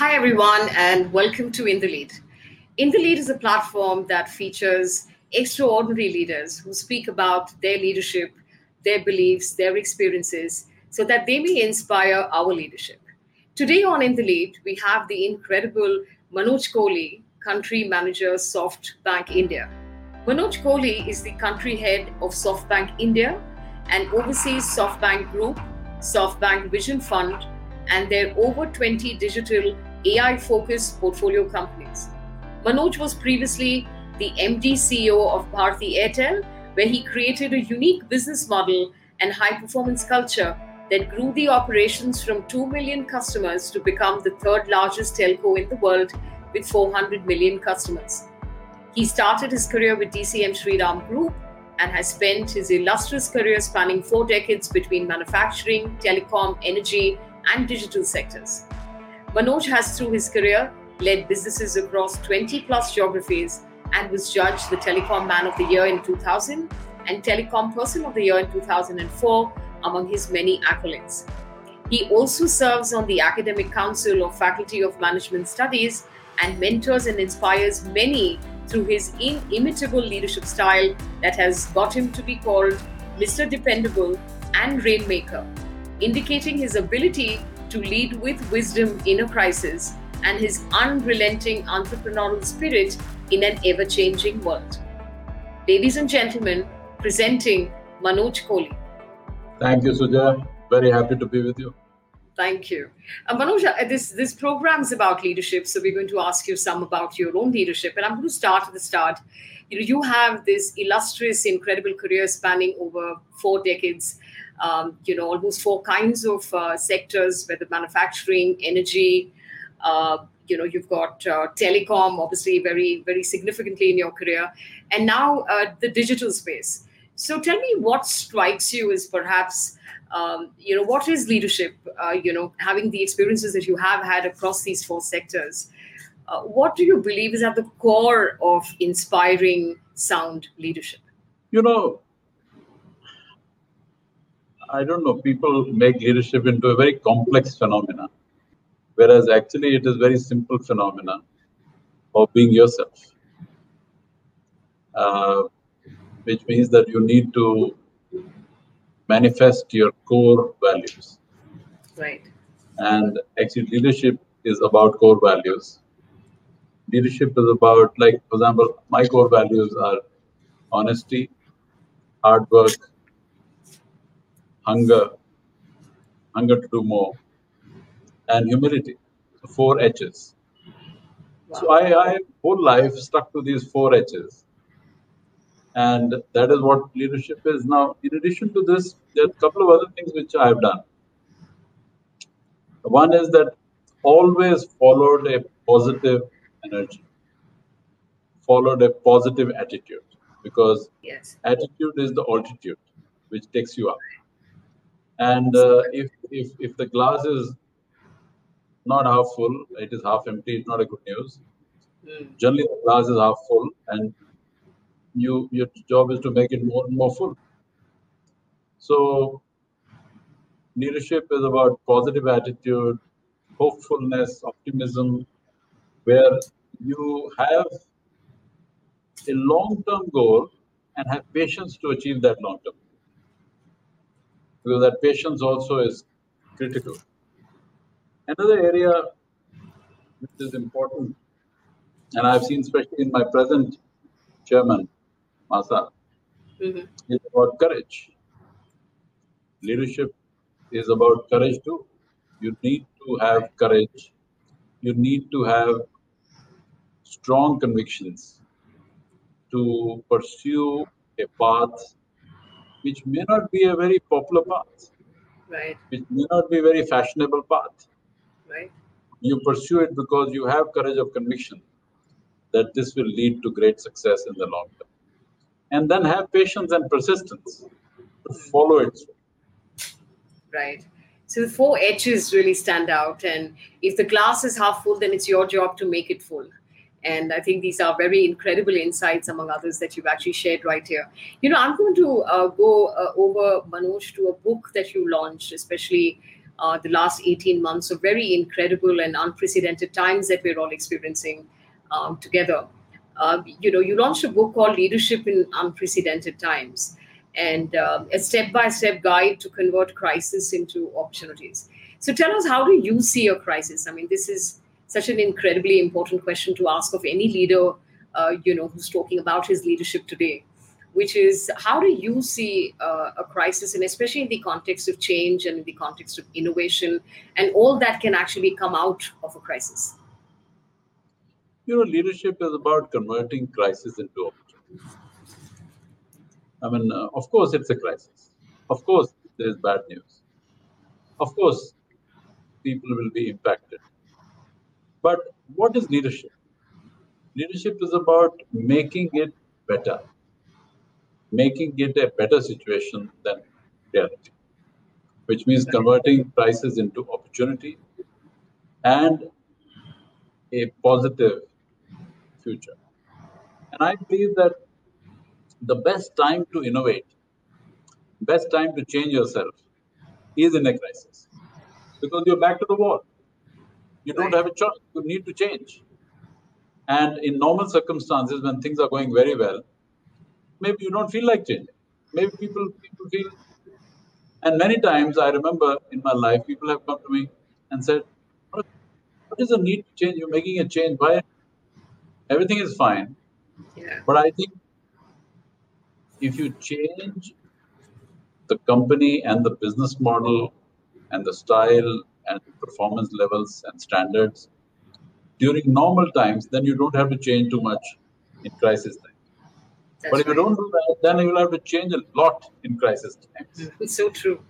Hi everyone, and welcome to In the Lead. In the Lead is a platform that features extraordinary leaders who speak about their leadership, their beliefs, their experiences, so that they may inspire our leadership. Today on In the Lead, we have the incredible Manoj Kohli, Country Manager, SoftBank India. Manoj Kohli is the country head of SoftBank India and oversees SoftBank Group, SoftBank Vision Fund, and their over 20 digital AI-focused portfolio companies. Manoj was previously the MD/CEO of Bharti Airtel, where he created a unique business model and high-performance culture that grew the operations from 2 million customers to become the third largest telco in the world with 400 million customers. He started his career with DCM Shriram Group and has spent his illustrious career spanning 4 decades between manufacturing, telecom, energy, and digital sectors. Manoj has, through his career, led businesses across 20 plus geographies and was judged the Telecom Man of the Year in 2000 and Telecom Person of the Year in 2004, among his many accolades. He also serves on the Academic Council of Faculty of Management Studies and mentors and inspires many through his inimitable leadership style that has got him to be called Mr. Dependable and Rainmaker, indicating his ability to lead with wisdom in a crisis and his unrelenting entrepreneurial spirit in an ever-changing world. Ladies and gentlemen, presenting Manoj Kohli. Thank you, Suja. Very happy to be with you. Thank you. Manoj, this program is about leadership, so we're going to ask you some about your own leadership. And I'm going to start at the start. You have this illustrious, incredible career spanning over 4 decades. Almost 4 kinds of sectors, whether manufacturing, energy, you've got telecom, obviously very, very significantly in your career, and now the digital space. So tell me what strikes you as perhaps, what is leadership, having the experiences that you have had across these 4 sectors. What do you believe is at the core of inspiring sound leadership? I don't know, people make leadership into a very complex phenomena, whereas actually it is very simple phenomena of being yourself, which means that you need to manifest your core values. Right. And actually leadership is about core values. Leadership is about, like, for example, my core values are honesty, hard work, hunger to do more, and humility. So 4 H's. Wow. So I whole life stuck to these 4 H's. And that is what leadership is. Now, in addition to this, there are a couple of other things which I have done. One is that always followed a positive energy, followed a positive attitude, because attitude is the altitude which takes you up. And if the glass is not half full, it is half empty, it's not a good news. Generally, the glass is half full, and your job is to make it more and more full. So leadership is about positive attitude, hopefulness, optimism, where you have a long-term goal and have patience to achieve that long-term. Because that patience also is critical. Another area which is important, and I've seen especially in my present chairman, Masa, is about courage. Leadership is about courage too. You need to have courage. You need to have strong convictions to pursue a path which may not be a very popular path, right? Which may not be a very fashionable path. Right. You pursue it because you have courage of conviction that this will lead to great success in the long term. And then have patience and persistence to follow it. Right. So the 4 H's really stand out. And if the glass is half full, then it's your job to make it full. And I think these are very incredible insights, among others, that you've actually shared right here. I'm going to go over, Manoj, to a book that you launched, especially the last 18 months of very incredible and unprecedented times that we're all experiencing together. You launched a book called Leadership in Unprecedented Times, and a step-by-step guide to convert crisis into opportunities. So tell us, how do you see a crisis? I mean, this is such an incredibly important question to ask of any leader, who's talking about his leadership today, which is, how do you see a crisis, and especially in the context of change and in the context of innovation and all that can actually come out of a crisis? Leadership is about converting crisis into opportunities. I mean, of course, it's a crisis. Of course, there is bad news. Of course, people will be impacted. But what is leadership? Leadership is about making it better, making it a better situation than reality, which means converting crisis into opportunity and a positive future. And I believe that the best time to innovate, best time to change yourself is in a crisis, because you're back to the wall. You don't have a choice. You need to change. And in normal circumstances, when things are going very well, maybe you don't feel like changing. Maybe people feel. And many times I remember in my life, people have come to me and said, what is the need to change? You're making a change. Why? Everything is fine. Yeah. But I think if you change the company and the business model and the style and performance levels and standards during normal times, then you don't have to change too much in crisis time. That's but if you don't do that, then you will have to change a lot in crisis times. It's so true.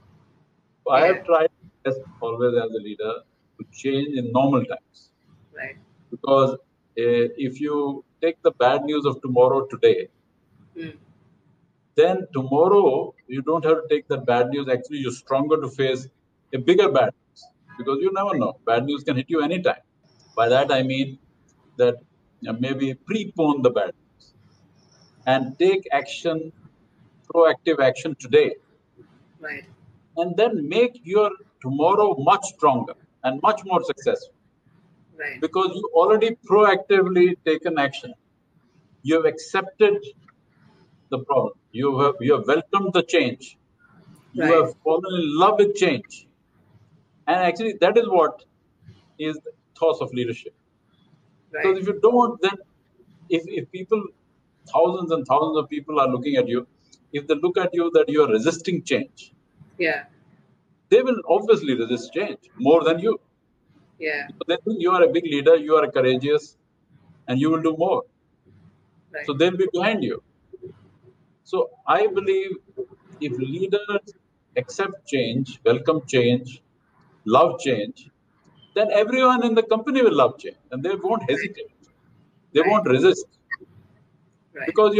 So I have tried my best always as a leader to change in normal times. Right. Because if you take the bad news of tomorrow today, then tomorrow, you don't have to take that bad news. Actually, you're stronger to face a bigger bad news, because you never know. Bad news can hit you anytime. By that, I mean that maybe prepone the bad news and take action, proactive action today. Right. And then make your tomorrow much stronger and much more successful. Right. Because you already proactively taken action. You have accepted the problem. You have welcomed the change. Right. You have fallen in love with change. And actually, that is what is the source of leadership. Right. Because if you don't, then if people, thousands and thousands of people are looking at you, if they look at you that you are resisting change, they will obviously resist change more than you. Yeah. So they think you are a big leader, you are courageous, and you will do more. Right. So they'll be behind you. So I believe if leaders accept change, welcome change, love change, then everyone in the company will love change and they won't hesitate. They won't resist. Right. Because,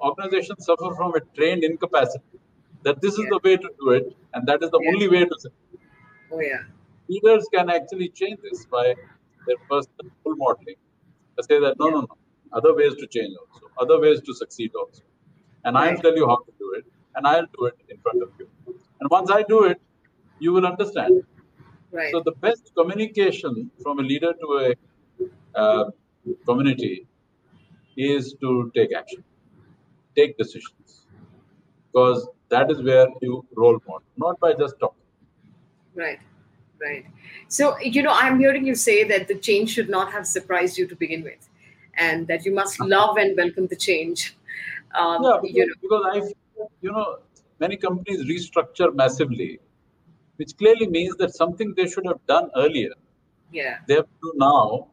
organizations suffer from a trained incapacity that this is the way to do it and that is the only way to do it. Oh, yeah. Leaders can actually change this by their personal role modeling. They say that, no, other ways to change also, other ways to succeed also. And I'll tell you how to do it, and I'll do it in front of you. And once I do it, you will understand. Right. So the best communication from a leader to a community is to take action, take decisions, because that is where you role model, not by just talking. Right, right. So, I'm hearing you say that the change should not have surprised you to begin with, and that you must love and welcome the change. Because many companies restructure massively, which clearly means that something they should have done earlier. Yeah. They have to do now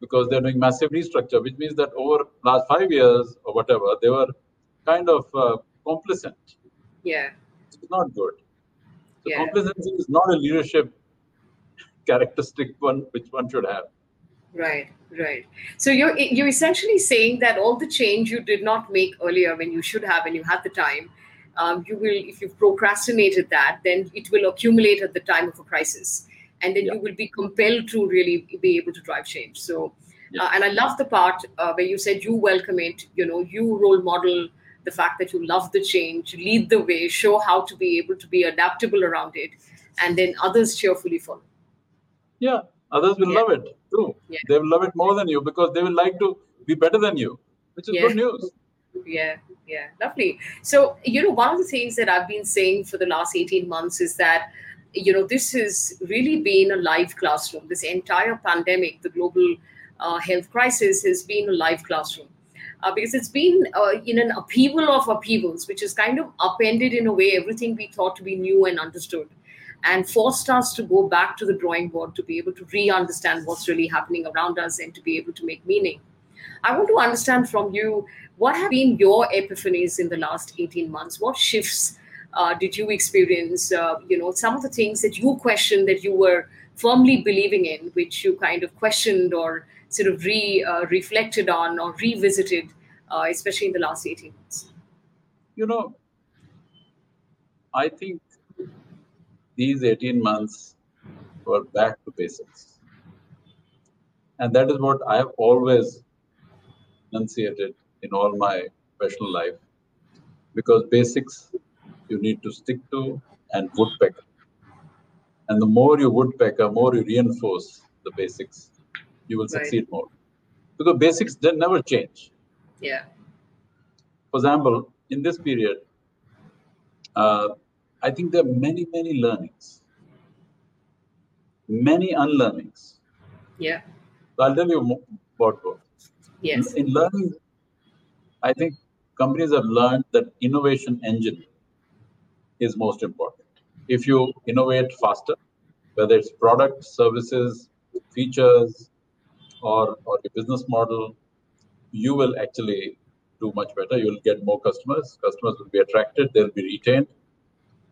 because they're doing massive restructure, which means that over the last 5 years or whatever, they were kind of complacent. Yeah. It's not good. So complacency is not a leadership characteristic which one should have. Right, right. So you're essentially saying that all the change you did not make earlier when you should have and you had the time, you will, if you've procrastinated that, then it will accumulate at the time of a crisis. And then you will be compelled to really be able to drive change. So, and I love the part where you said you welcome it, you role model the fact that you love the change, lead the way, show how to be able to be adaptable around it, and then others cheerfully follow. Yeah, others will love it too. Yeah. They will love it more than you because they will like to be better than you, which is good news. Yeah, lovely. So, one of the things that I've been saying for the last 18 months is that, this has really been a live classroom. This entire pandemic, the global health crisis has been a live classroom. Because it's been in an upheaval of upheavals, which has kind of upended in a way everything we thought to be new and understood, and forced us to go back to the drawing board to be able to re-understand what's really happening around us and to be able to make meaning. I want to understand from you, what have been your epiphanies in the last 18 months? What shifts did you experience? Some of the things that you questioned that you were firmly believing in, which you kind of questioned or sort of reflected on or revisited, especially in the last 18 months? I think these 18 months were back to basics. And that is what I have always enunciated in all my professional life. Because basics you need to stick to and woodpecker. And the more you woodpecker, more you reinforce the basics, you will succeed more. Because basics, they never change. Yeah. For example, in this period, I think there are many, many learnings. Many unlearnings. Yeah. So I'll tell you more about both. Yes. In learning, I think companies have learned that innovation engine is most important. If you innovate faster, whether it's product, services, features, or your business model, you will actually do much better. You'll get more customers. Customers will be attracted. They'll be retained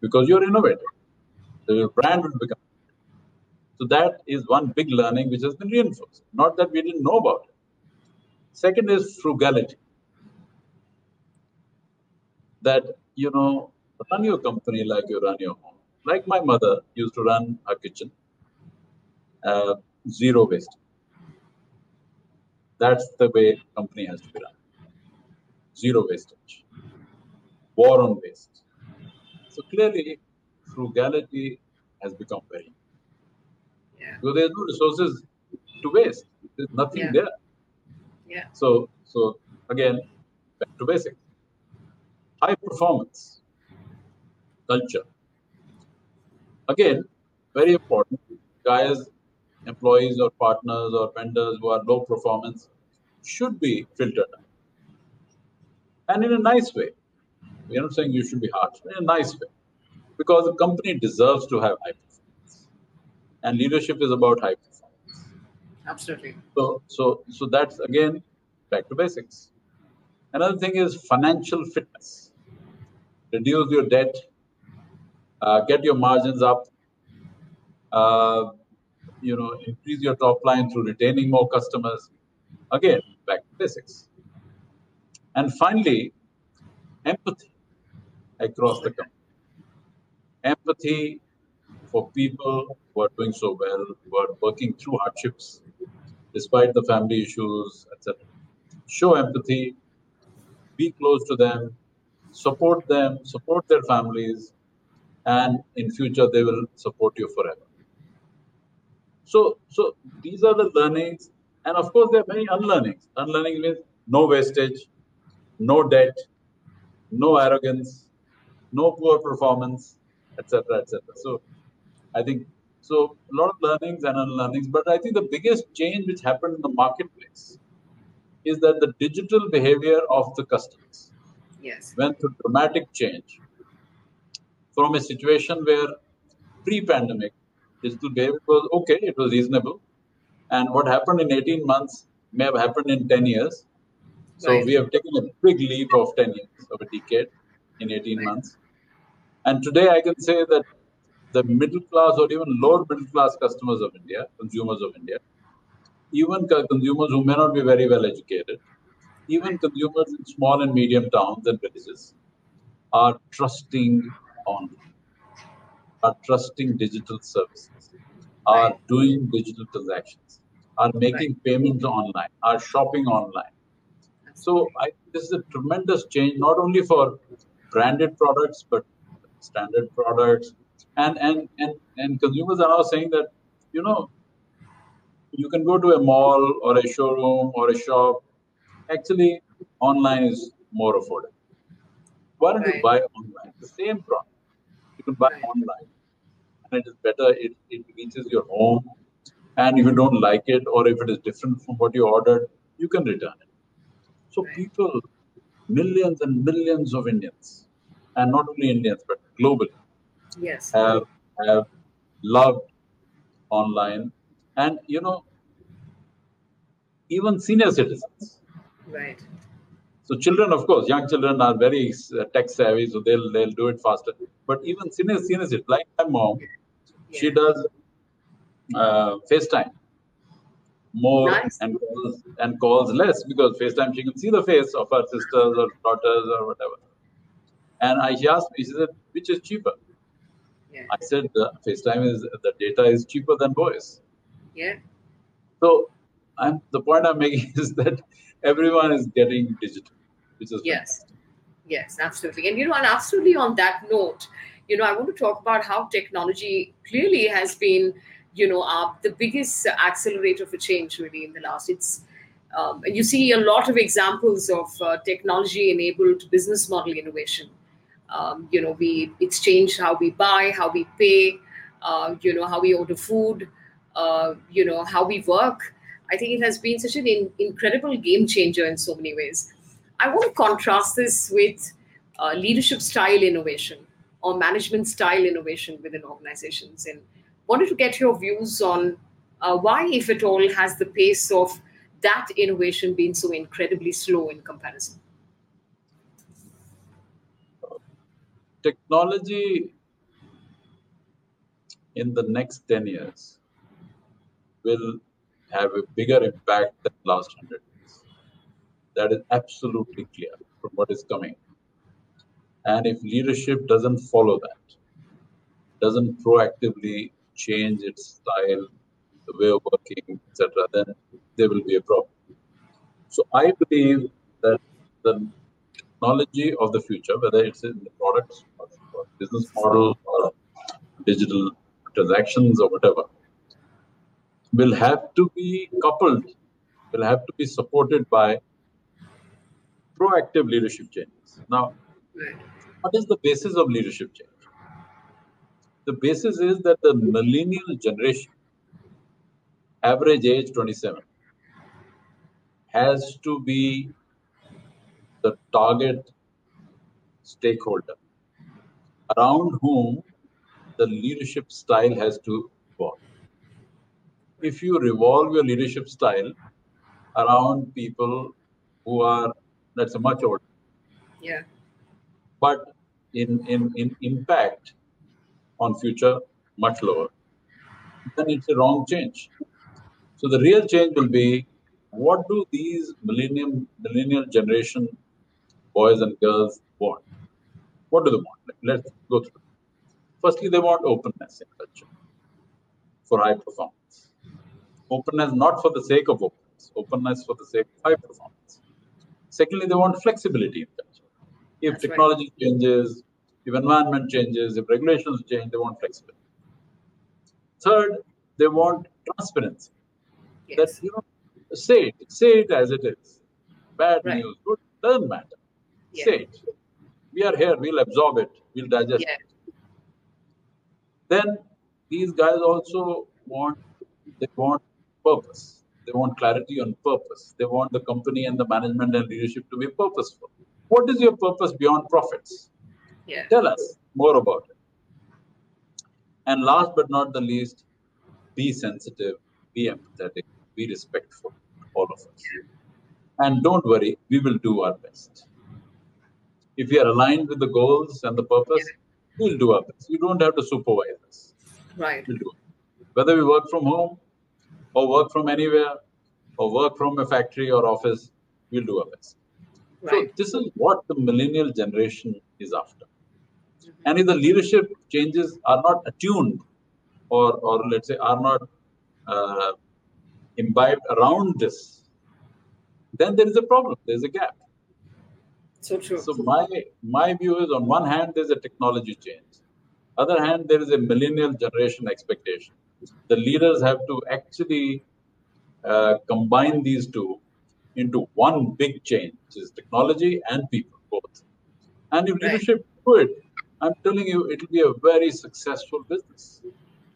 because you're innovative. So your brand will become. So that is one big learning which has been reinforced. Not that we didn't know about it. Second is frugality. That, run your company like you run your home. Like my mother used to run her kitchen. Zero waste. That's the way company has to be run. Zero wastage. War on waste. So clearly, frugality has become very. Yeah. So there's no resources to waste. There's nothing there. Yeah. So again, back to basics. High performance culture. Again, very important. Guys, employees or partners or vendors who are low performance should be filtered out. And in a nice way. We are not saying you should be harsh, but in a nice way. Because the company deserves to have high performance. And leadership is about high performance. Absolutely. So that's again back to basics. Another thing is financial fitness. Reduce your debt, get your margins up. Increase your top line through retaining more customers. Again, back to basics. And finally, empathy across the company. Empathy for people who are doing so well, who are working through hardships, despite the family issues, etc. Show empathy, be close to them, support their families, and in future they will support you forever. So these are the learnings, and of course there are many unlearnings. Unlearning means no wastage, no debt, no arrogance, no poor performance, etc., etc. So I think so a lot of learnings and unlearnings, but I think the biggest change which happened in the marketplace is that the digital behavior of the customers went through dramatic change from a situation where pre-pandemic digital behavior was okay, it was reasonable. And what happened in 18 months may have happened in 10 years. So we have taken a big leap of 10 years, of a decade in 18 months. And today I can say that the middle class or even lower middle class customers of India, consumers of India, even consumers who may not be very well educated, even consumers in small and medium towns and villages are trusting online. Are trusting digital services, are doing digital transactions, are making payments online, are shopping online. So this is a tremendous change, not only for branded products, but standard products. And consumers are now saying that, you know, you can go to a mall or a showroom or a shop. Actually, online is more affordable. Why don't you buy online? The same product. You can buy online. And it is better. It reaches your home. And if you don't like it or if it is different from what you ordered, you can return it. So people, millions and millions of Indians, and not only Indians, but globally, have loved online. And, you know, even senior citizens. Right. So children, of course, young children are very tech savvy, so they'll do it faster. But even senior citizens, like my mom, she does FaceTime more and calls less, because FaceTime she can see the face of her sisters or daughters or whatever. And she asked me, she said, which is cheaper? Yeah. I said, the data is cheaper than voice. Yeah. So the point I'm making is that everyone is getting digital, which is fantastic. Yes, absolutely. And, you know, and absolutely on that note, you know, I want to talk about how technology clearly has been, you know, the biggest accelerator for change really in the last. You see a lot of examples of technology-enabled business model innovation. You know, it's changed how we buy, how we pay, you know, how we order food, you know, how we work. I think it has been such an incredible game changer in so many ways. I want to contrast this with leadership style innovation or management style innovation within organizations, and wanted to get your views on why, if at all, has the pace of that innovation been so incredibly slow in comparison? Technology in the next 10 years will have a bigger impact than the last 100 years. That is absolutely clear from what is coming. And if leadership doesn't follow that, doesn't proactively change its style, the way of working, etc., then there will be a problem. So I believe that the technology of the future, whether it's in the products or business model or digital transactions or whatever, will have to be coupled, will have to be supported by proactive leadership changes. Now, what is the basis of leadership change? The basis is that the millennial generation, average age 27, has to be the target stakeholder around whom the leadership style has to evolve. If you revolve your leadership style around people who are, that's much older, but in impact on future, much lower, then it's a wrong change. So the real change will be, what do these millennial generation boys and girls want? What do they want? Let's go through. Firstly, they want openness in culture for high performance. Openness not for the sake of openness, openness for the sake of high performance. Secondly, they want flexibility in culture. If technology changes, if environment changes, if regulations change, they want flexibility. Third, they want transparency. Yes. That, you know, say it as it is. Bad news, good, doesn't matter. Yeah. Say it. We are here, we'll absorb it, we'll digest it. Then these guys also want purpose. They want clarity on purpose. They want the company and the management and leadership to be purposeful. What is your purpose beyond profits? Yeah. Tell us more about it. And last but not the least, be sensitive, be empathetic, be respectful, all of us. And don't worry, we will do our best. If we are aligned with the goals and the purpose, we'll do our best. You don't have to supervise us. Right. We'll do it. Whether we work from home, or work from anywhere, or work from a factory or office, we'll do our best. Right. So this is what the millennial generation is after. Mm-hmm. And if the leadership changes are not attuned or let's say are not imbibed around this, then there is a problem. There's a gap. So true. So my view is, on one hand, there's a technology change. Other hand, there is a millennial generation expectation. The leaders have to actually combine these two into one big change, which is technology and people, both. And if leadership do it, I'm telling you, it'll be a very successful business.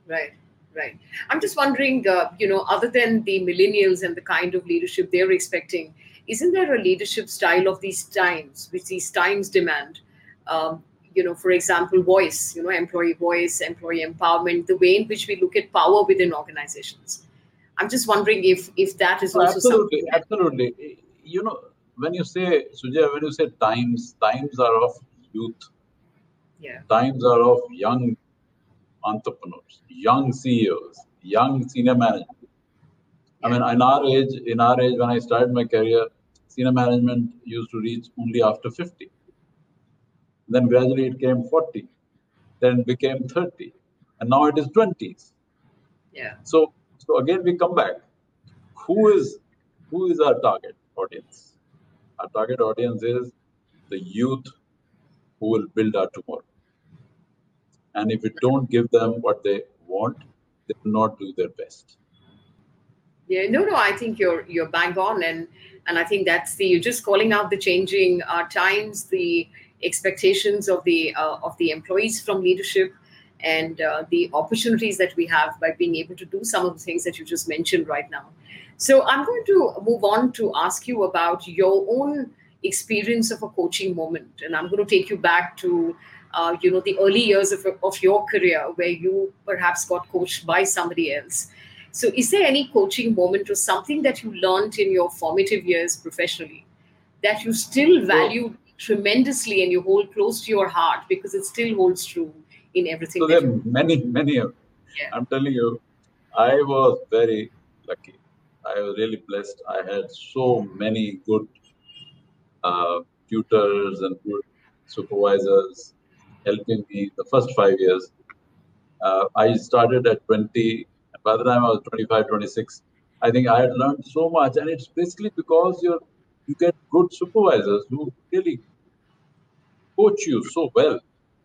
Right. Right. I'm just wondering, other than the millennials and the kind of leadership they're expecting, isn't there a leadership style of these times, which these times demand? For example, voice, employee voice, employee empowerment, the way in which we look at power within organizations. I'm just wondering if that is also something. Absolutely. When you say, Sujaya, when you say times are of youth. Yeah. Times are of young entrepreneurs, young CEOs, young senior management. I mean, in our age, when I started my career, senior management used to reach only after 50. Then gradually it came 40. Then it became 30. And now it is 20s. Yeah. So again, we come back. Who is our target audience? Our target audience is the youth who will build our tomorrow. And if we don't give them what they want, they will not do their best. Yeah, no, I think you're bang on. And I think that's you're just calling out the changing times, the expectations of the employees from leadership, and the opportunities that we have by being able to do some of the things that you just mentioned right now. So I'm going to move on to ask you about your own experience of a coaching moment. And I'm going to take you back to the early years of your career where you perhaps got coached by somebody else. So is there any coaching moment or something that you learned in your formative years professionally that you still value tremendously and you hold close to your heart because it still holds true in everything? So there are many of them. Yeah. I'm telling you, I was very lucky. I was really blessed. I had so many good tutors and good supervisors helping me the first 5 years. I started at 20. By the time I was 25, 26, I think I had learned so much. And it's basically because you get good supervisors who really coach you so well.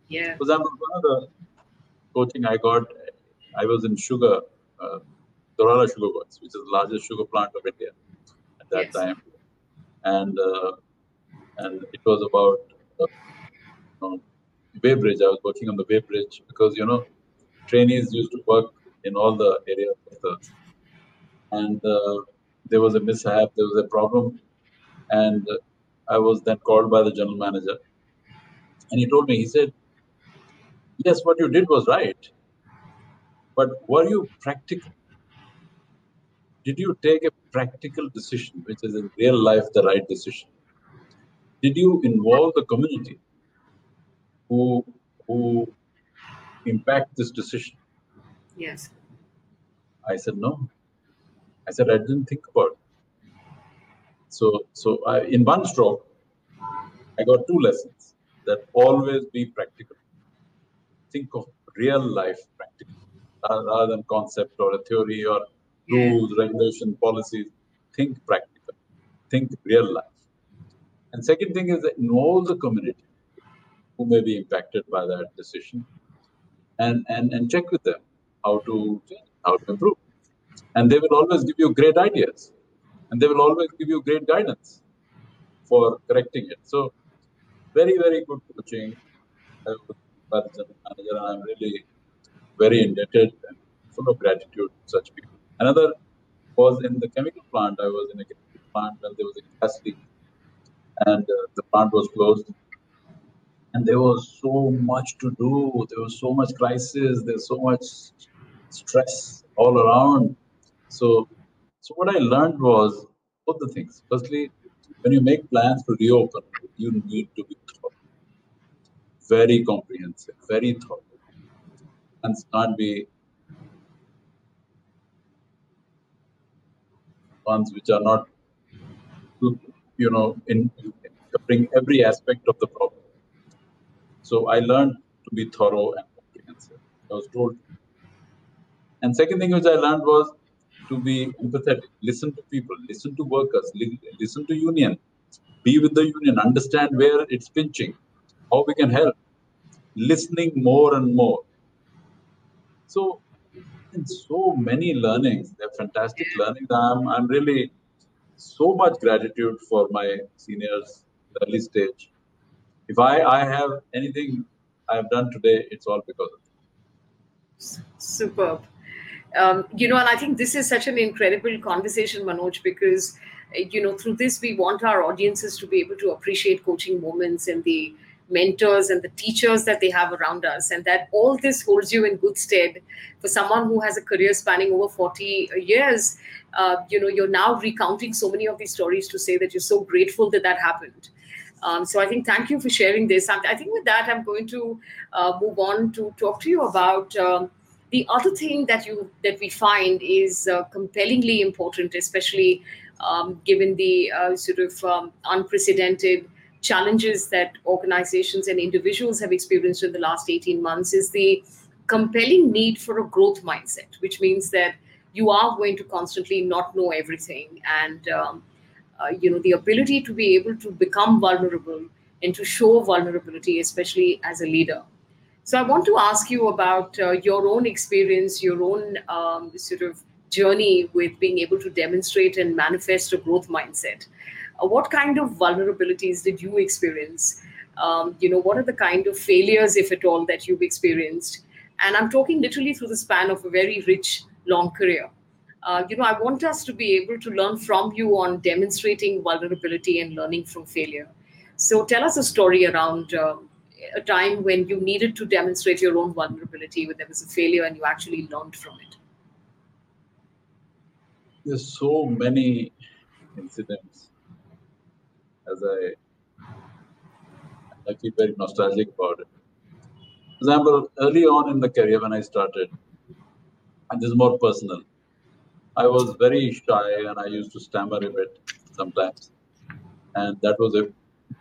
Yeah. For example, one of the coaching I got, I was in sugar, Dorala Sugar Works, which is the largest sugar plant of India at that time. And it was about Bay Bridge. I was working on the Bay Bridge because, trainees used to work in all the areas of the... And there was a mishap, there was a problem. And I was then called by the general manager. And he told me, he said, yes, what you did was right. But were you practical? Did you take a practical decision, which is in real life the right decision? Did you involve the community who impact this decision? Yes. I said, no. I said, I didn't think about it. So I, in one stroke, I got two lessons that always be practical. Think of real life practical rather than concept or a theory or rules, regulation, policies. Think practical. Think real life. And second thing is that involve the community who may be impacted by that decision and check with them how to improve. And they will always give you great ideas. And they will always give you great guidance for correcting it. So very, very good coaching. I was a manager and I'm really very indebted and full of gratitude to such people. Another was in the chemical plant. I was in a chemical plant and there was a gas leak. And the plant was closed. And there was so much to do. There was so much crisis. There's so much stress all around. So what I learned was both the things. Firstly, when you make plans to reopen, you need to be thoughtful, very comprehensive, very thoughtful, and can't be ones which are not, in covering every aspect of the problem. So I learned to be thorough and comprehensive. I was told. And second thing which I learned was to be empathetic, listen to people, listen to workers, listen to union, be with the union, understand where it's pinching, how we can help, listening more and more. So, so many learnings, they're fantastic learnings. I'm really so much gratitude for my seniors at early stage. If I have anything I've done today, it's all because of them. Superb. And I think this is such an incredible conversation, Manoj, because, through this, we want our audiences to be able to appreciate coaching moments and the mentors and the teachers that they have around us, and that all this holds you in good stead for someone who has a career spanning over 40 years. You're now recounting so many of these stories to say that you're so grateful that happened. So I think thank you for sharing this. I think with that, I'm going to move on to talk to you about the other thing that we find is compellingly important, especially given the unprecedented challenges that organizations and individuals have experienced in the last 18 months, is the compelling need for a growth mindset, which means that you are going to constantly not know everything. And, the ability to be able to become vulnerable and to show vulnerability, especially as a leader. So I want to ask you about your own experience, your own journey with being able to demonstrate and manifest a growth mindset. What kind of vulnerabilities did you experience? What are the kind of failures, if at all, that you've experienced? And I'm talking literally through the span of a very rich, long career. I want us to be able to learn from you on demonstrating vulnerability and learning from failure. So tell us a story around a time when you needed to demonstrate your own vulnerability, when there was a failure and you actually learned from it. There's so many incidents. As I feel very nostalgic about it. For example, early on in the career when I started, and this is more personal, I was very shy and I used to stammer a bit sometimes. And that was a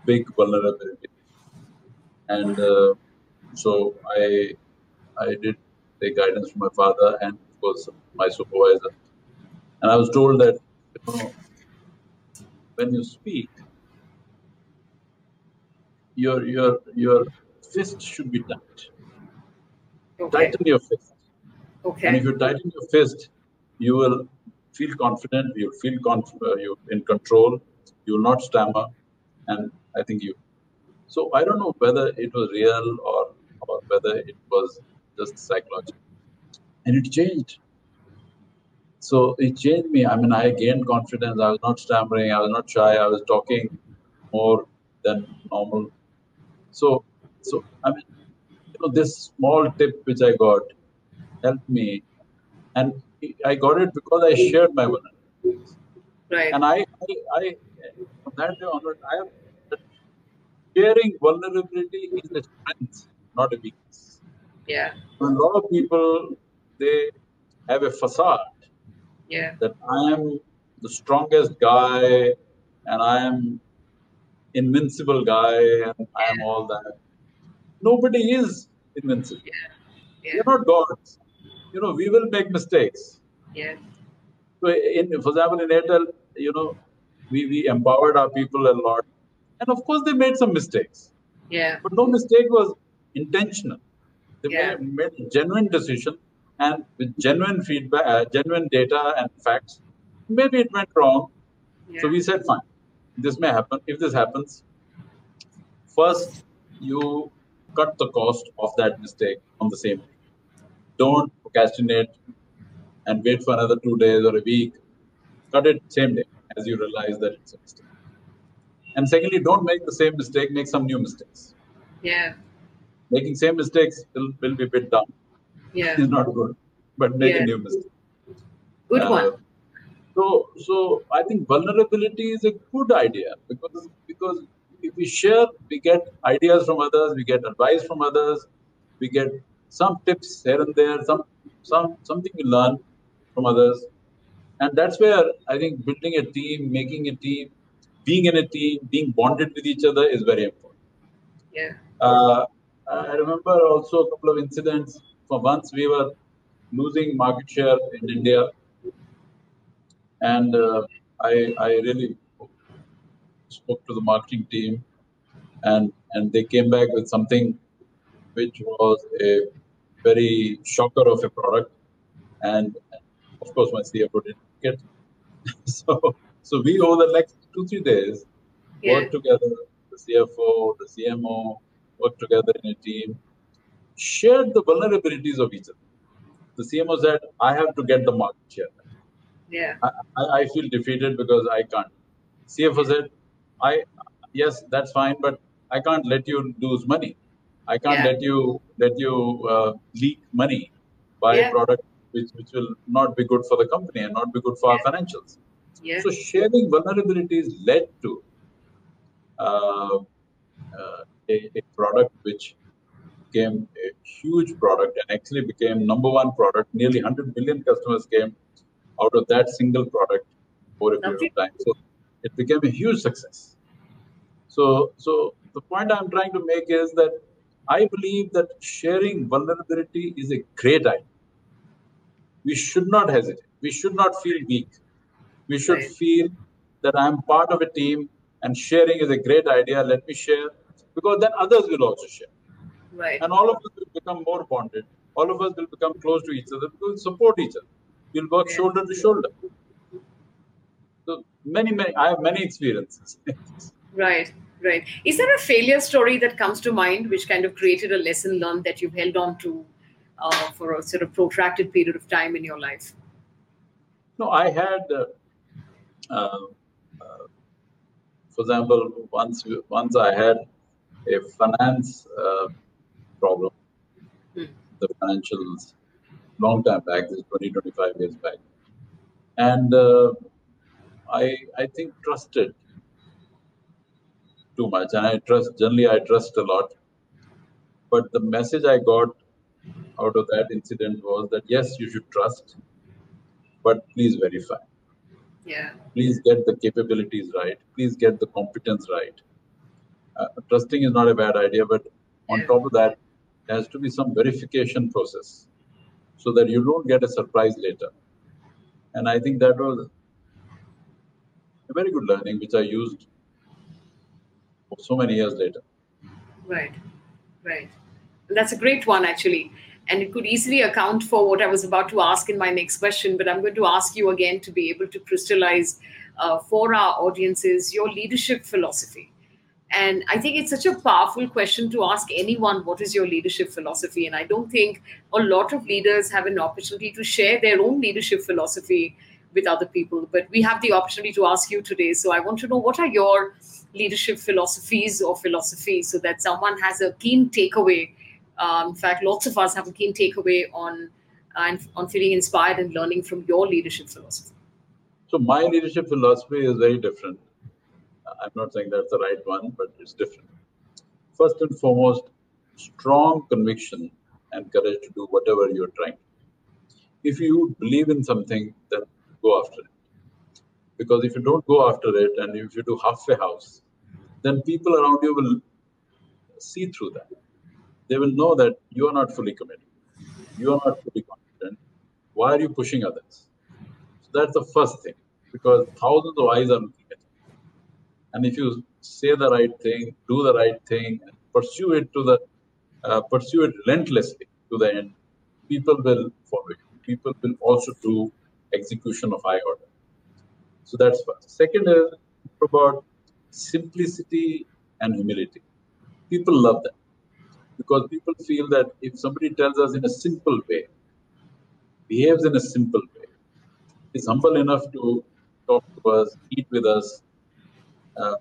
big vulnerability. And so I did take guidance from my father and, of course, my supervisor. And I was told that when you speak, your fist should be tight. Okay. Tighten your fist. Okay. And if you tighten your fist, you will feel confident, you'll feel you're in control, you will not stammer, and I think you. So I don't know whether it was real or whether it was just psychological. And it changed. So it changed me. I mean, I gained confidence. I was not stammering. I was not shy. I was talking more than normal. So I mean, this small tip which I got helped me, and I got it because I shared my vulnerabilities. Right. And I from that day onward, I have that sharing vulnerability is a strength, not a weakness. Yeah. A lot of people, they have a facade. Yeah. That I am the strongest guy, and I am invincible guy, and yeah. I am all that. Nobody is invincible. Yeah. Yeah. You're not gods. We will make mistakes. Yeah. So, for example, in Airtel, we empowered our people a lot. And of course, they made some mistakes. Yeah. But no mistake was intentional. They made a genuine decision, and with genuine feedback, genuine data and facts. Maybe it went wrong. Yeah. So we said, fine. This may happen. If this happens, first you cut the cost of that mistake on the same day. Don't procrastinate and wait for another 2 days or a week. Cut it same day as you realize that it's a mistake. And secondly, don't make the same mistake, make some new mistakes. Yeah. Making same mistakes will be a bit dumb. Yeah. It's not good, but make a new mistake. Good one. So I think vulnerability is a good idea because if we share, we get ideas from others, we get advice from others, we get some tips here and there, something we learn from others. And that's where I think building a team, making a team, being in a team, being bonded with each other is very important. Yeah. I remember also a couple of incidents. For once we were losing market share in India. And I really spoke to the marketing team, and they came back with something which was a very shocker of a product. And of course, my CFO didn't get it. So we, over the next 2-3 days, worked together, the CFO, the CMO, worked together in a team, shared the vulnerabilities of each other. The CMO said, I have to get the market share. Yeah. I feel defeated because I can't. CFO said, yes, that's fine, but I can't let you lose money. I can't let you leak money by a product which will not be good for the company and not be good for our financials. Yeah. So sharing vulnerabilities led to a product which became a huge product and actually became number one product. Nearly 100 million customers came out of that single product over a period of time. So it became a huge success. So the point I'm trying to make is that I believe that sharing vulnerability is a great idea. We should not hesitate. We should not feel weak. We should feel that I'm part of a team and sharing is a great idea. Let me share, because then others will also share. Right. And all of us will become more bonded. All of us will become close to each other. We'll support each other. We'll work shoulder to shoulder. So I have many experiences. Right. Is there a failure story that comes to mind which kind of created a lesson learned that you've held on to for a sort of protracted period of time in your life? No, I had, for example, once I had a finance problem, the financials, long time back, this is 20-25 years back. And I think trusted too much. And I trust a lot. But the message I got out of that incident was that, yes, you should trust, but please verify. Yeah. Please get the capabilities right. Please get the competence right. Trusting is not a bad idea, but on top of that, there has to be some verification process so that you don't get a surprise later. And I think that was a very good learning, which I used so many years later. Right. That's a great one, actually. And it could easily account for what I was about to ask in my next question, but I'm going to ask you again to be able to crystallize for our audiences your leadership philosophy. And I think it's such a powerful question to ask anyone, what is your leadership philosophy? And I don't think a lot of leaders have an opportunity to share their own leadership philosophy with other people, but we have the opportunity to ask you today. So I want to know, what are your leadership philosophies or philosophies, so that someone has a keen takeaway. In fact, lots of us have a keen takeaway on feeling inspired and learning from your leadership philosophy. So my leadership philosophy is very different. I'm not saying that's the right one, but it's different. First and foremost, strong conviction and courage to do whatever you're trying. If you believe in something, then go after it. Because if you don't go after it, and if you do halfway house, then people around you will see through that. They will know that you are not fully committed. You are not fully confident. Why are you pushing others? So that's the first thing, because thousands of eyes are looking at you. And if you say the right thing, do the right thing, and pursue it relentlessly to the end, people will follow you. People will also do execution of high order. So that's first. Second is about simplicity and humility. People love that, because people feel that if somebody tells us in a simple way, behaves in a simple way, is humble enough to talk to us, eat with us,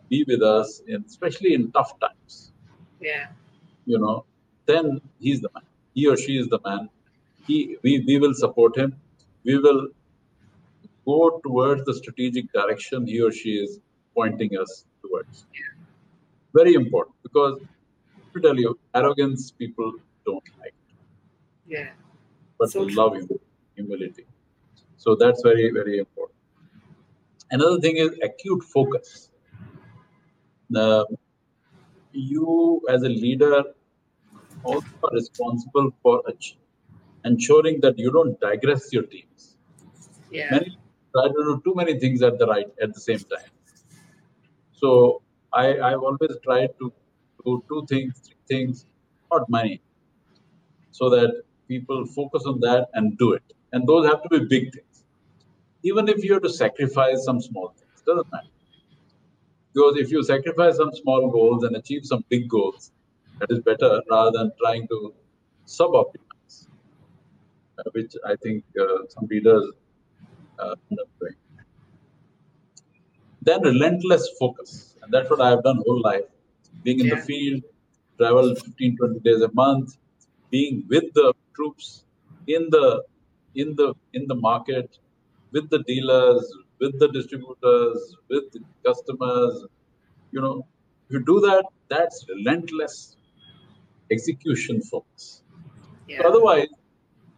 be with us, especially in tough times, then he's the man. He or she is the man. We will support him. We will go towards the strategic direction he or she is pointing us towards. Yeah. Very important, because to tell you, arrogance people don't like. Yeah. But so love humility. So that's very, very important. Another thing is acute focus. You as a leader also are responsible for ensuring that you don't digress your teams. Yeah. Many try to do too many things at the same time. So I've always tried to do two things, three things, not many, so that people focus on that and do it. And those have to be big things. Even if you have to sacrifice some small things, doesn't matter. Because if you sacrifice some small goals and achieve some big goals, that is better rather than trying to sub-optimize, which I think some leaders end up doing. Then relentless focus. And that's what I have done whole life. Being in the field, travel 15, 20 days a month, being with the troops, in the market, with the dealers, with the distributors, with the customers. You know, if you do that, that's relentless execution focus. Yeah. So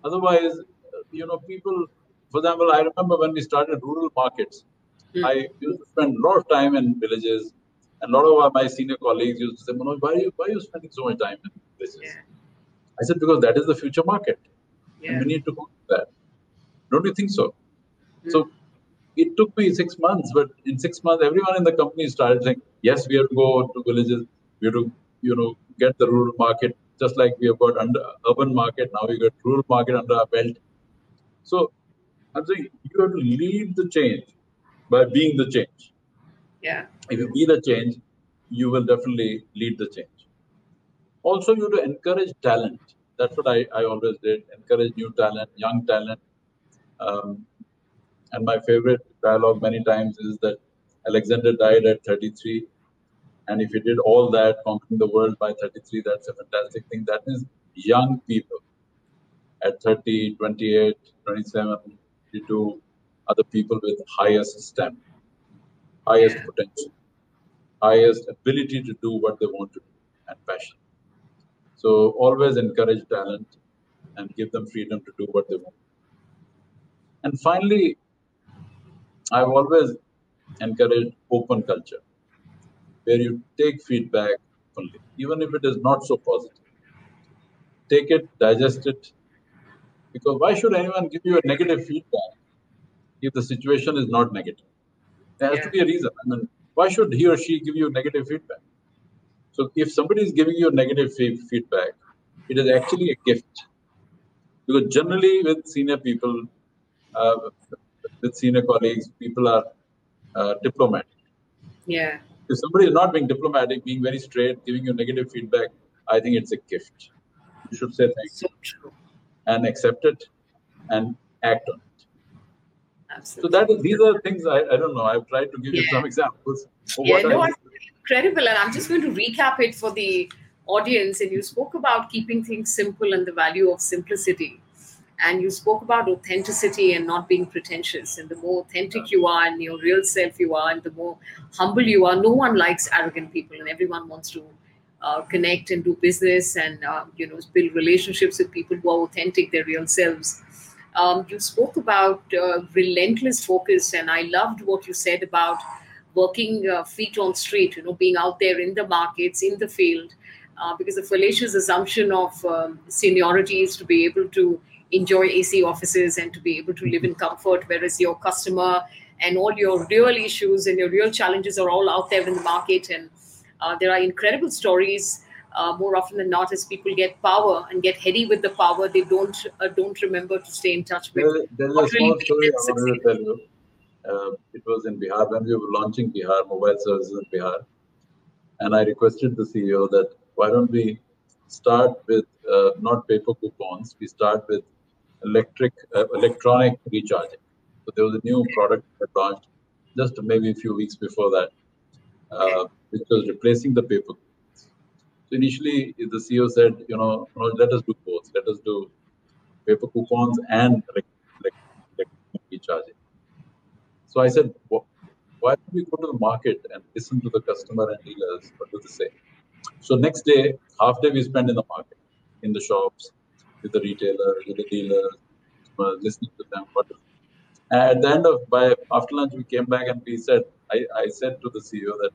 otherwise, you know, people, for example, I remember when we started rural markets, I used to spend a lot of time in villages, and a lot of my senior colleagues used to say, Manoj, why are you spending so much time in villages? Yeah. I said, because that is the future market. Yeah. And we need to go to that. Don't you think so? Mm. So it took me 6 months, but in 6 months, everyone in the company started saying, yes, we have to go to villages. We have to, you know, get the rural market, just like we have got under urban market. Now we got rural market under our belt. So I'm saying you have to lead the change by being the change. Yeah. If you be the change, you will definitely lead the change. Also, you have to encourage talent. That's what I always did, encourage new talent, young talent. And my favorite dialogue many times is that Alexander died at 33. And if he did all that, conquering the world by 33, that's a fantastic thing. That means young people at 30, 28, 27, 32 are the people with highest stamina, highest potential, highest ability to do what they want to do and passion. So always encourage talent and give them freedom to do what they want. And finally, I've always encouraged open culture, where you take feedback only, even if it is not so positive. Take it, digest it, because why should anyone give you a negative feedback if the situation is not negative? There has to be a reason. I mean, why should he or she give you negative feedback? So if somebody is giving you negative feedback, it is actually a gift. Because generally with senior people, with senior colleagues, people are diplomatic. Yeah. If somebody is not being diplomatic, being very straight, giving you negative feedback, I think it's a gift. You should say thank you and accept it and act on it. Absolutely. So these are things, I don't know, I've tried to give you some examples. Incredible. And I'm just going to recap it for the audience. And you spoke about keeping things simple and the value of simplicity. And you spoke about authenticity and not being pretentious. And the more authentic you are and your real self you are, and the more humble you are, no one likes arrogant people. And everyone wants to connect and do business and build relationships with people who are authentic, their real selves. You spoke about relentless focus. And I loved what you said about working feet on street, being out there in the markets, in the field, because the fallacious assumption of seniority is to be able to enjoy AC offices and to be able to live in comfort, whereas your customer and all your real issues and your real challenges are all out there in the market. And there are incredible stories, more often than not, as people get power and get heady with the power, they don't remember to stay in touch with. There's a small story I wanted to tell you. It was in Bihar, when we were launching Bihar, mobile services in Bihar. And I requested the CEO that, why don't we start with not paper coupons, we start with electronic recharging. So there was a new product that launched just maybe a few weeks before that, which was replacing the paper. So initially, the CEO said, let us do both. Let us do paper coupons and electronic recharging. So I said, why don't we go to the market and listen to the customer and dealers? What do they say? So next day, half day we spend in the market, in the shops, with the retailer, with the dealer, listening to them. And at the end of, after lunch, we came back and we said, I said to the CEO that,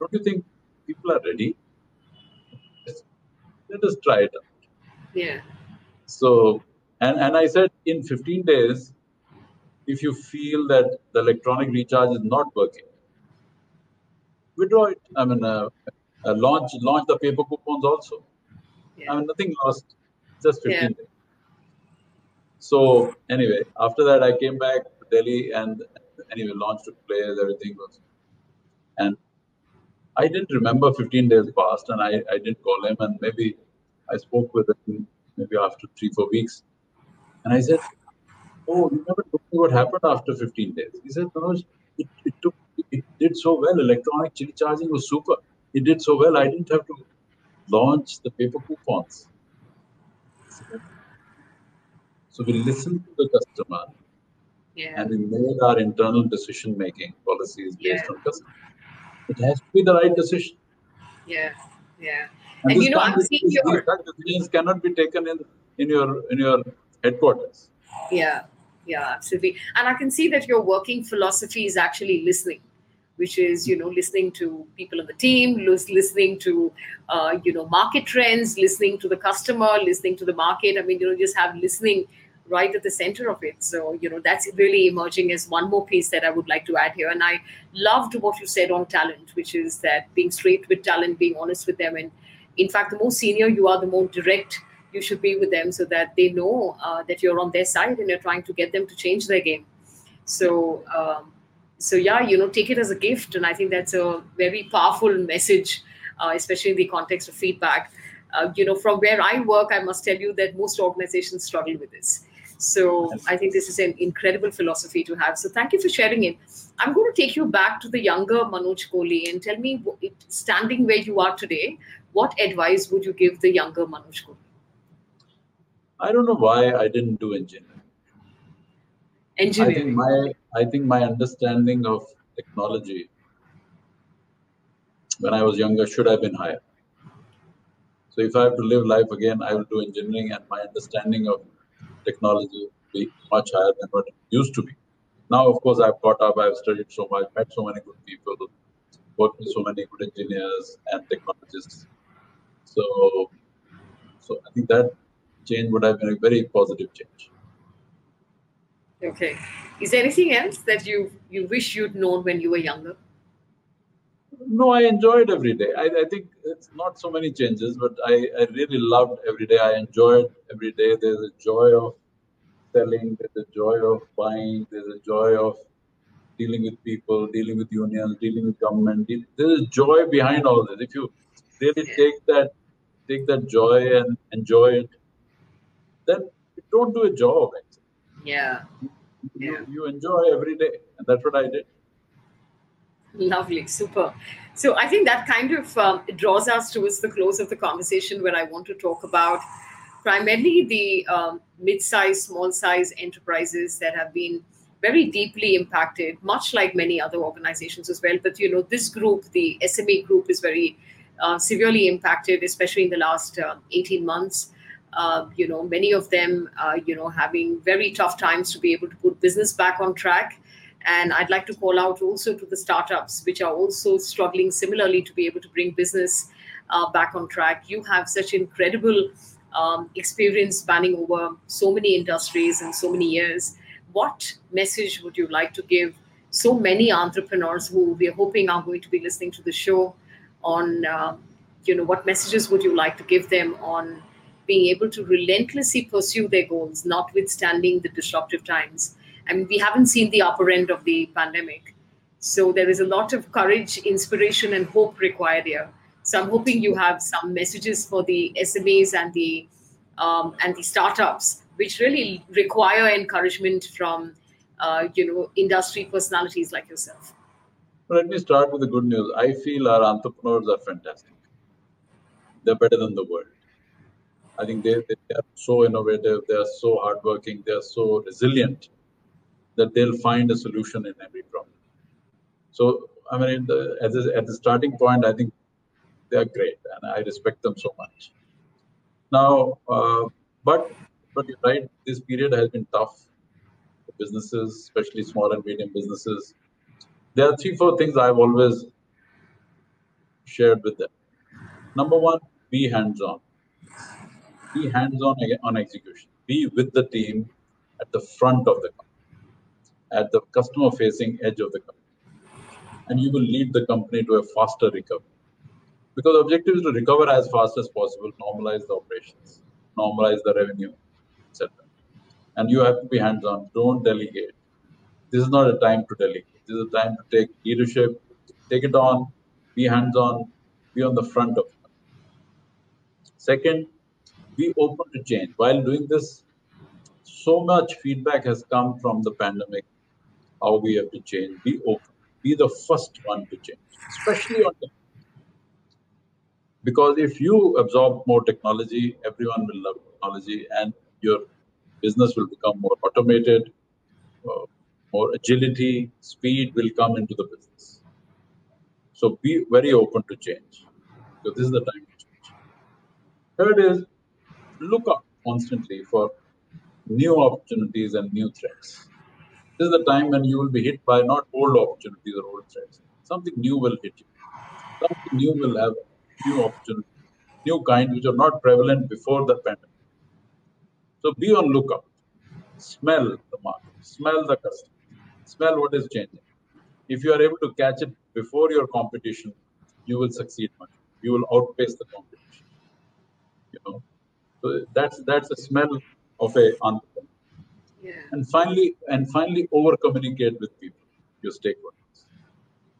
don't you think people are ready? Let us try it out. Yeah. So, and I said, in 15 days, if you feel that the electronic recharge is not working, withdraw it. I mean, launch the paper coupons also. Yeah. I mean, nothing lost, just 15 days. So anyway, after that, I came back to Delhi and anyway, launch took place, everything was. And I didn't remember 15 days passed and I didn't call him, and maybe I spoke with him maybe after 3-4 weeks. And I said, oh, you never told me what happened after 15 days. He said, no, it did so well. Electronic charging was super. It did so well. I didn't have to launch the paper coupons. So we listened to the customer and we made our internal decision-making policies based on customer. It has to be the right decision. Yeah, yeah. And you know, I'm seeing your decisions cannot be taken in your headquarters. Yeah, yeah, absolutely. And I can see that your working philosophy is actually listening, which is, you know, listening to people on the team, listening to, you know, market trends, listening to the customer, listening to the market. I mean, you know, just have listening right at the center of it. So, you know, that's really emerging as one more piece that I would like to add here. And I loved what you said on talent, which is that being straight with talent, being honest with them. And in fact, the more senior you are, the more direct you should be with them so that they know that you're on their side and you're trying to get them to change their game. So, yeah, you know, take it as a gift. And I think that's a very powerful message, especially in the context of feedback. You know, from where I work, I must tell you that most organizations struggle with this. So I think this is an incredible philosophy to have. So thank you for sharing it. I'm going to take you back to the younger Manoj Kohli and tell me, standing where you are today, what advice would you give the younger Manoj Kohli? I don't know why I didn't do engineering. I think my understanding of technology when I was younger should have been higher. So if I have to live life again, I will do engineering, and my understanding of technology will be much higher than what it used to be. Now, of course, I've caught up, I've studied so much, met so many good people, worked with so many good engineers and technologists. So I think that change would have been a very positive change. Okay. Is there anything else that you wish you'd known when you were younger? No, I enjoyed every day. I think it's not so many changes, but I really loved every day. I enjoyed every day. There's a joy of selling. There's a joy of buying. There's a joy of dealing with people, dealing with unions, dealing with government. There's a joy behind all this. If you really take that joy and enjoy it, then you don't do a job. Yeah. You enjoy every day. And that's what I did. Lovely, super. So I think that kind of draws us towards the close of the conversation, where I want to talk about primarily the mid-size, small-size enterprises that have been very deeply impacted, much like many other organizations as well. But, you know, this group, the SME group, is very severely impacted, especially in the last 18 months. You know, many of them, you know, having very tough times to be able to put business back on track. And I'd like to call out also to the startups, which are also struggling similarly to be able to bring business back on track. You have such incredible experience spanning over so many industries and so many years. What message would you like to give so many entrepreneurs who we are hoping are going to be listening to the show on, you know, what messages would you like to give them on being able to relentlessly pursue their goals, notwithstanding the disruptive times? I mean, we haven't seen the upper end of the pandemic. So there is a lot of courage, inspiration, and hope required here. So I'm hoping you have some messages for the SMEs and the startups, which really require encouragement from, you know, industry personalities like yourself. Well, let me start with the good news. I feel our entrepreneurs are fantastic. They're better than the world. I think they are so innovative. They are so hardworking. They are so resilient that they'll find a solution in every problem. So, I mean, at the starting point, I think they are great, and I respect them so much. Now, but you're right, this period has been tough for businesses, especially small and medium businesses. There are 3-4 things I've always shared with them. Number one, be hands-on. Be hands-on on execution. Be with the team at the front of the company. at the customer-facing edge of the company, and you will lead the company to a faster recovery. Because the objective is to recover as fast as possible, normalize the operations, normalize the revenue, etc. And you have to be hands-on. Don't delegate. This is not a time to delegate. This is a time to take leadership, take it on, be hands-on, be on the front of it. Second, be open to change. While doing this, so much feedback has come from the pandemic, how we have to change. Be open. Be the first one to change, especially on the because if you absorb more technology, everyone will love technology and your business will become more automated, more agility, speed will come into the business. So be very open to change, because this is the time to change. Third is look up constantly for new opportunities and new threats. This is the time when you will be hit by not old opportunities or old threats. Something new will hit you. Something new will have new opportunities, new kind, which are not prevalent before the pandemic. So be on lookout. Smell the market. Smell the customer. Smell what is changing. If you are able to catch it before your competition, you will succeed much. You will outpace the competition. You know, so that's a smell of a entrepreneur. Yeah. And finally, over-communicate with people, your stakeholders.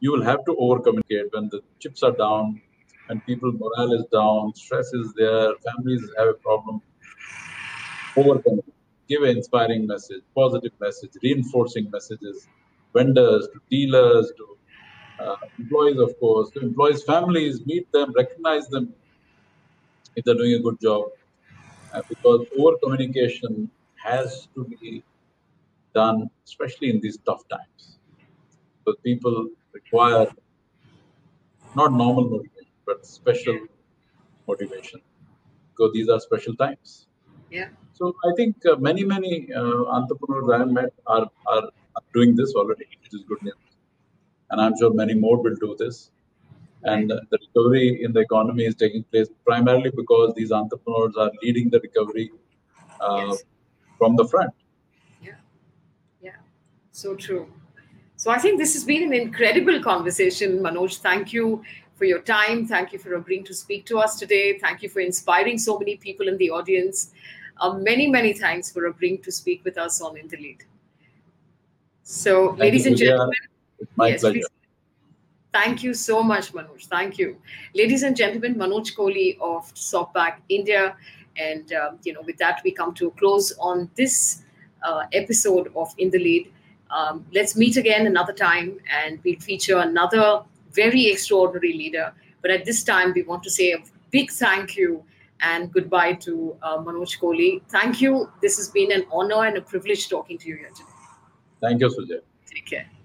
You will have to over-communicate when the chips are down, and people's morale is down, stress is there, families have a problem. Overcome. Give an inspiring message, positive message, reinforcing messages, vendors, to dealers, to employees, of course, to employees' families, meet them, recognize them if they're doing a good job. Because over-communication has to be done, especially in these tough times. So people require not normal motivation, but special motivation, because these are special times. Yeah. So I think many entrepreneurs I have met are doing this already. It is good news, and I'm sure many more will do this. And the recovery in the economy is taking place primarily because these entrepreneurs are leading the recovery from the front. Yeah, so true. So I think this has been an incredible conversation, Manoj. Thank you for your time. Thank you for agreeing to speak to us today. Thank you for inspiring so many people in the audience. Many thanks for agreeing to speak with us on In the Lead. So, ladies and gentlemen, it's my pleasure. Please, thank you so much, Manoj. Thank you. Ladies and gentlemen, Manoj Kohli of SoftBank India. And, with that, we come to a close on this episode of In the Lead. Let's meet again another time, and we'll feature another very extraordinary leader. But at this time, we want to say a big thank you and goodbye to Manoj Kohli. Thank you. This has been an honor and a privilege talking to you here today. Thank you, Sujay. Take care.